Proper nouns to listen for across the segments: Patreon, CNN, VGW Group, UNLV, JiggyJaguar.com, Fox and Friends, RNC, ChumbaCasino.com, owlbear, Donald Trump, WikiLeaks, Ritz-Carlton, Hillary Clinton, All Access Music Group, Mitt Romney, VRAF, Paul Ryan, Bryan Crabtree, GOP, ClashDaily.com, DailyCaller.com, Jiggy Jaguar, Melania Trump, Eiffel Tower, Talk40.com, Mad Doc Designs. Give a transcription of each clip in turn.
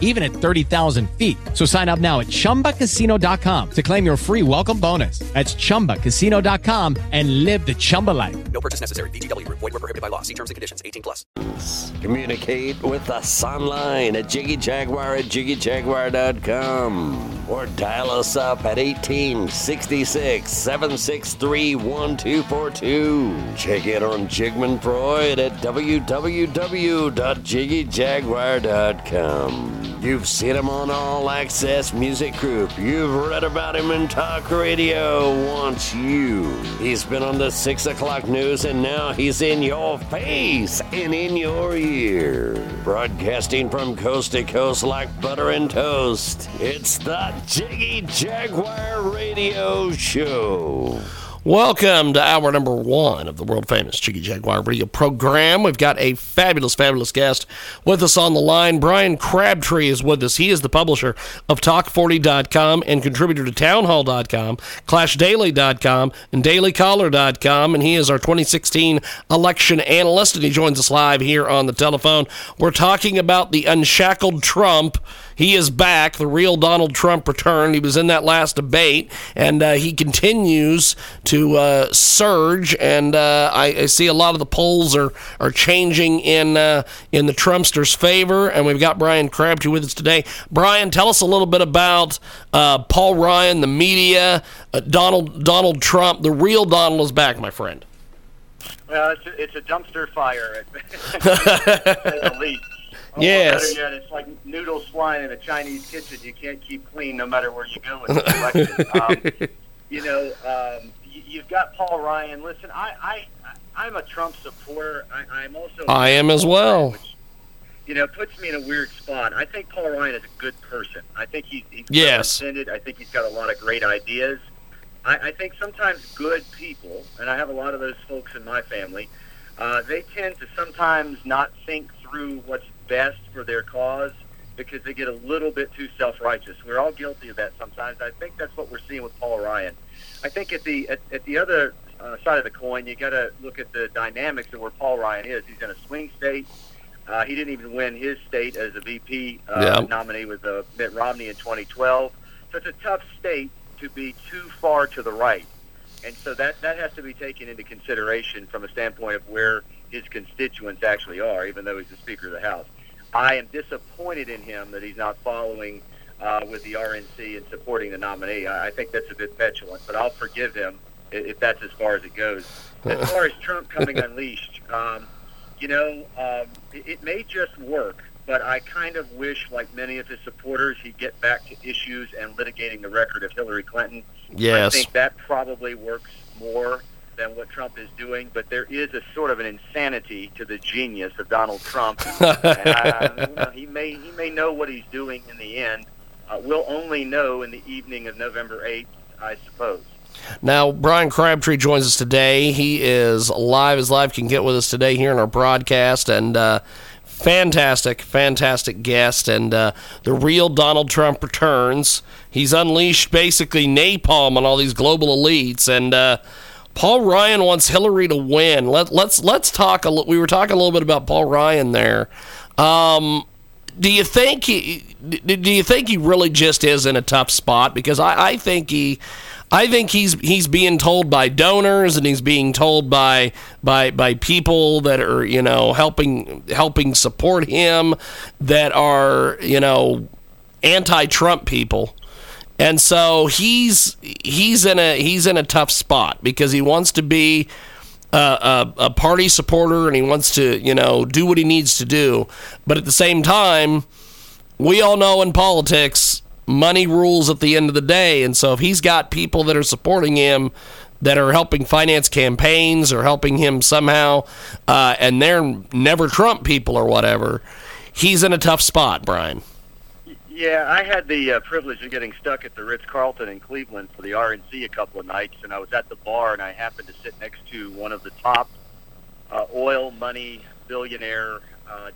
even at 30,000 feet. So sign up now at ChumbaCasino.com to claim your free welcome bonus. That's ChumbaCasino.com and live the Chumba life. No purchase necessary. VGW Group. Void where prohibited by law. See terms and conditions. 18+. Communicate with us online at JiggyJaguar at JiggyJaguar.com or dial us up at 1866-763-1242. Check in on Jigman Freud at www.JiggyJaguar.com. You've seen him on All Access Music Group. You've read about him in talk radio. Wants you. He's been on the 6 o'clock news, and now he's in your face and in your ear. Broadcasting from coast to coast like butter and toast, it's the Jiggy Jaguar Radio Show. Welcome to hour number one of the world-famous Jiggy Jaguar radio program. We've got a fabulous, fabulous guest with us on the line. Bryan Crabtree is with us. He is the publisher of Talk40.com and contributor to TownHall.com, ClashDaily.com, and DailyCaller.com. And he is our 2016 election analyst, and he joins us live here on the telephone. We're talking about the unshackled Trump. He is back. The real Donald Trump returned. He was in that last debate, and he continues to surge. And I see a lot of the polls are changing in the Trumpsters' favor. And we've got Bryan Crabtree with us today. Bryan, tell us a little bit about Paul Ryan, the media, Donald Trump. The real Donald is back, my friend. Well, it's a dumpster fire, at least. Yes. Yet, it's like noodles flying in a Chinese kitchen. You can't keep clean no matter where you go with the election. You've got Paul Ryan. Listen, I'm a Trump supporter. I'm also. I am as well. Which, puts me in a weird spot. I think Paul Ryan is a good person. I think he's represented. I think he's got a lot of great ideas. I think sometimes good people, and I have a lot of those folks in my family, they tend to sometimes not think through what's best for their cause because they get a little bit too self-righteous. We're all guilty of that sometimes. I think that's what we're seeing with Paul Ryan. I think at the other side of the coin, you got to look at the dynamics of where Paul Ryan is. He's in a swing state. He didn't even win his state as a VP nominee with Mitt Romney in 2012. So it's a tough state to be too far to the right. And so that has to be taken into consideration from a standpoint of where his constituents actually are, even though he's the Speaker of the House. I am disappointed in him that he's not following with the RNC and supporting the nominee. I think that's a bit petulant, but I'll forgive him if that's as far as it goes. As far as Trump coming unleashed, it may just work, but I kind of wish, like many of his supporters, he'd get back to issues and litigating the record of Hillary Clinton. Yes. I think that probably works more than what Trump is doing, but there is a sort of an insanity to the genius of Donald Trump. He may know what he's doing in the end. We'll only know in the evening of November 8th, I suppose. Now, Bryan Crabtree joins us today. He is live as live can get with us today here in our broadcast, and fantastic guest, and the real Donald Trump returns. He's unleashed basically napalm on all these global elites, and Paul Ryan wants Hillary to win. Let's talk. We were talking a little bit about Paul Ryan there. Do you think he really just is in a tough spot? Because I think he's being told by donors, and he's being told by people that are helping support him, that are anti-Trump people. And so he's in a tough spot because he wants to be a party supporter, and he wants to do what he needs to do, but at the same time, we all know in politics money rules at the end of the day. And so if he's got people that are supporting him, that are helping finance campaigns or helping him somehow, and they're never Trump people or whatever, he's in a tough spot, Bryan. Yeah, I had the privilege of getting stuck at the Ritz-Carlton in Cleveland for the RNC a couple of nights, and I was at the bar, and I happened to sit next to one of the top oil money billionaire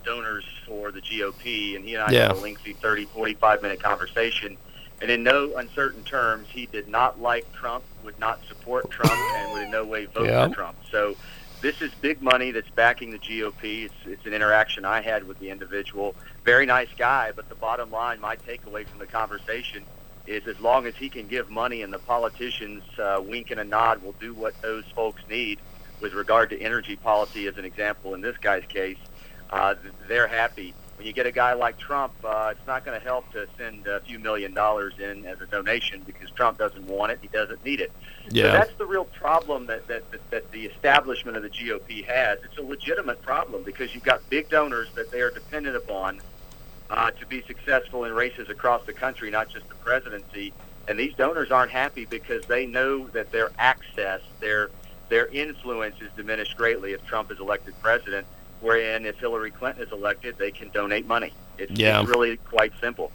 donors for the GOP, and he and I had a lengthy 30, 45-minute conversation. And in no uncertain terms, he did not like Trump, would not support Trump, and would in no way vote for Trump. So this is big money that's backing the GOP. It's an interaction I had with the individual. Very nice guy, but the bottom line, my takeaway from the conversation is as long as he can give money and the politicians wink and a nod will do what those folks need with regard to energy policy, as an example in this guy's case, they're happy. When you get a guy like Trump, it's not going to help to send a few $1 million in as a donation because Trump doesn't want it. He doesn't need it. Yeah. So that's the real problem that the establishment of the GOP has. It's a legitimate problem because you've got big donors that they are dependent upon to be successful in races across the country, not just the presidency. And these donors aren't happy because they know that their access, their influence is diminished greatly if Trump is elected president. Wherein, if Hillary Clinton is elected, they can donate money. It's really quite simple.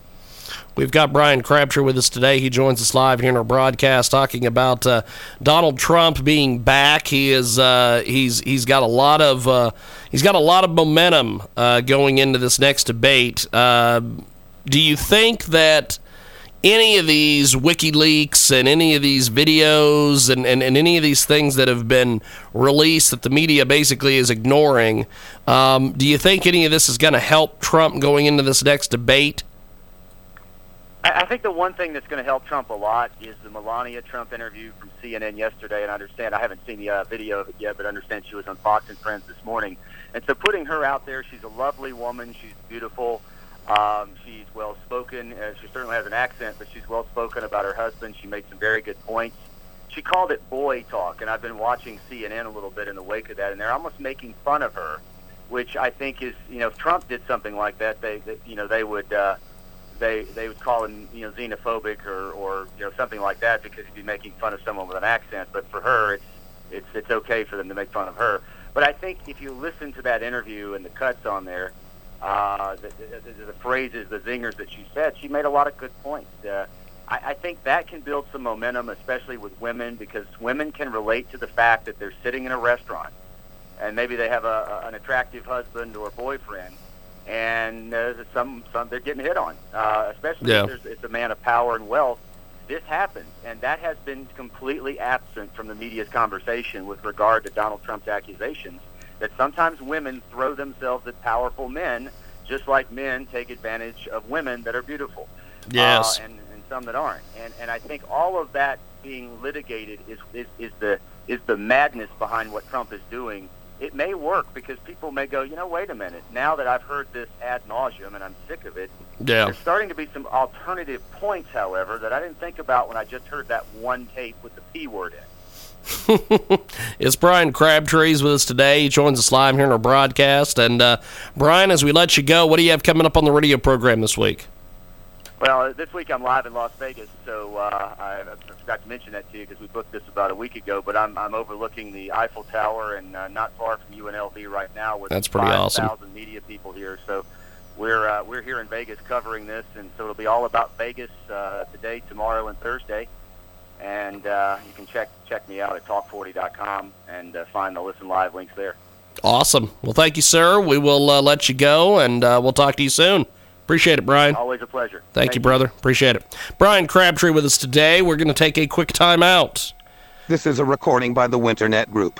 We've got Bryan Crabtree with us today. He joins us live here in our broadcast talking about Donald Trump being back. He is he's got a lot of momentum going into this next debate. Do you think that any of these WikiLeaks and any of these videos and any of these things that have been released that the media basically is ignoring, do you think any of this is going to help Trump going into this next debate? I think the one thing that's going to help Trump a lot is the Melania Trump interview from CNN yesterday, and I understand, I haven't seen the video of it yet, but I understand she was on Fox and Friends this morning. And so putting her out there, she's a lovely woman, she's beautiful. She's well-spoken. She certainly has an accent, but she's well-spoken about her husband. She made some very good points. She called it boy talk, and I've been watching CNN a little bit in the wake of that, and they're almost making fun of her, which I think is, you know, if Trump did something like that, they would call him, you know, xenophobic or you know, something like that because he'd be making fun of someone with an accent. But for her, it's okay for them to make fun of her. But I think if you listen to that interview and the cuts on there, the phrases, the zingers that she said, she made a lot of good points. I think that can build some momentum, especially with women, because women can relate to the fact that they're sitting in a restaurant and maybe they have an attractive husband or boyfriend, and some they're getting hit on, especially if it's a man of power and wealth. This happens, and that has been completely absent from the media's conversation with regard to Donald Trump's accusations, that sometimes women throw themselves at powerful men, just like men take advantage of women that are beautiful. Yes. And some that aren't. And I think all of that being litigated is the madness behind what Trump is doing. It may work because people may go, you know, wait a minute, now that I've heard this ad nauseum and I'm sick of it, there's starting to be some alternative points, however, that I didn't think about when I just heard that one tape with the P word in it. It's Bryan Crabtree with us today. He joins us live here in our broadcast. And Bryan, as we let you go, what do you have coming up on the radio program this week? Well, this week I'm live in Las Vegas, so I forgot to mention that to you because we booked this about a week ago. But I'm overlooking the Eiffel Tower and not far from UNLV right now. With That's pretty awesome. 5,000 media people here, so we're here in Vegas covering this, and so it'll be all about Vegas today, tomorrow, and Thursday. And you can check me out at Talk40.com and find the Listen Live links there. Awesome. Well, thank you, sir. We will let you go, and we'll talk to you soon. Appreciate it, Bryan. Always a pleasure. Thank you, brother. Appreciate it. Bryan Crabtree with us today. We're going to take a quick time out. This is a recording by the Winternet Group.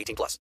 18+.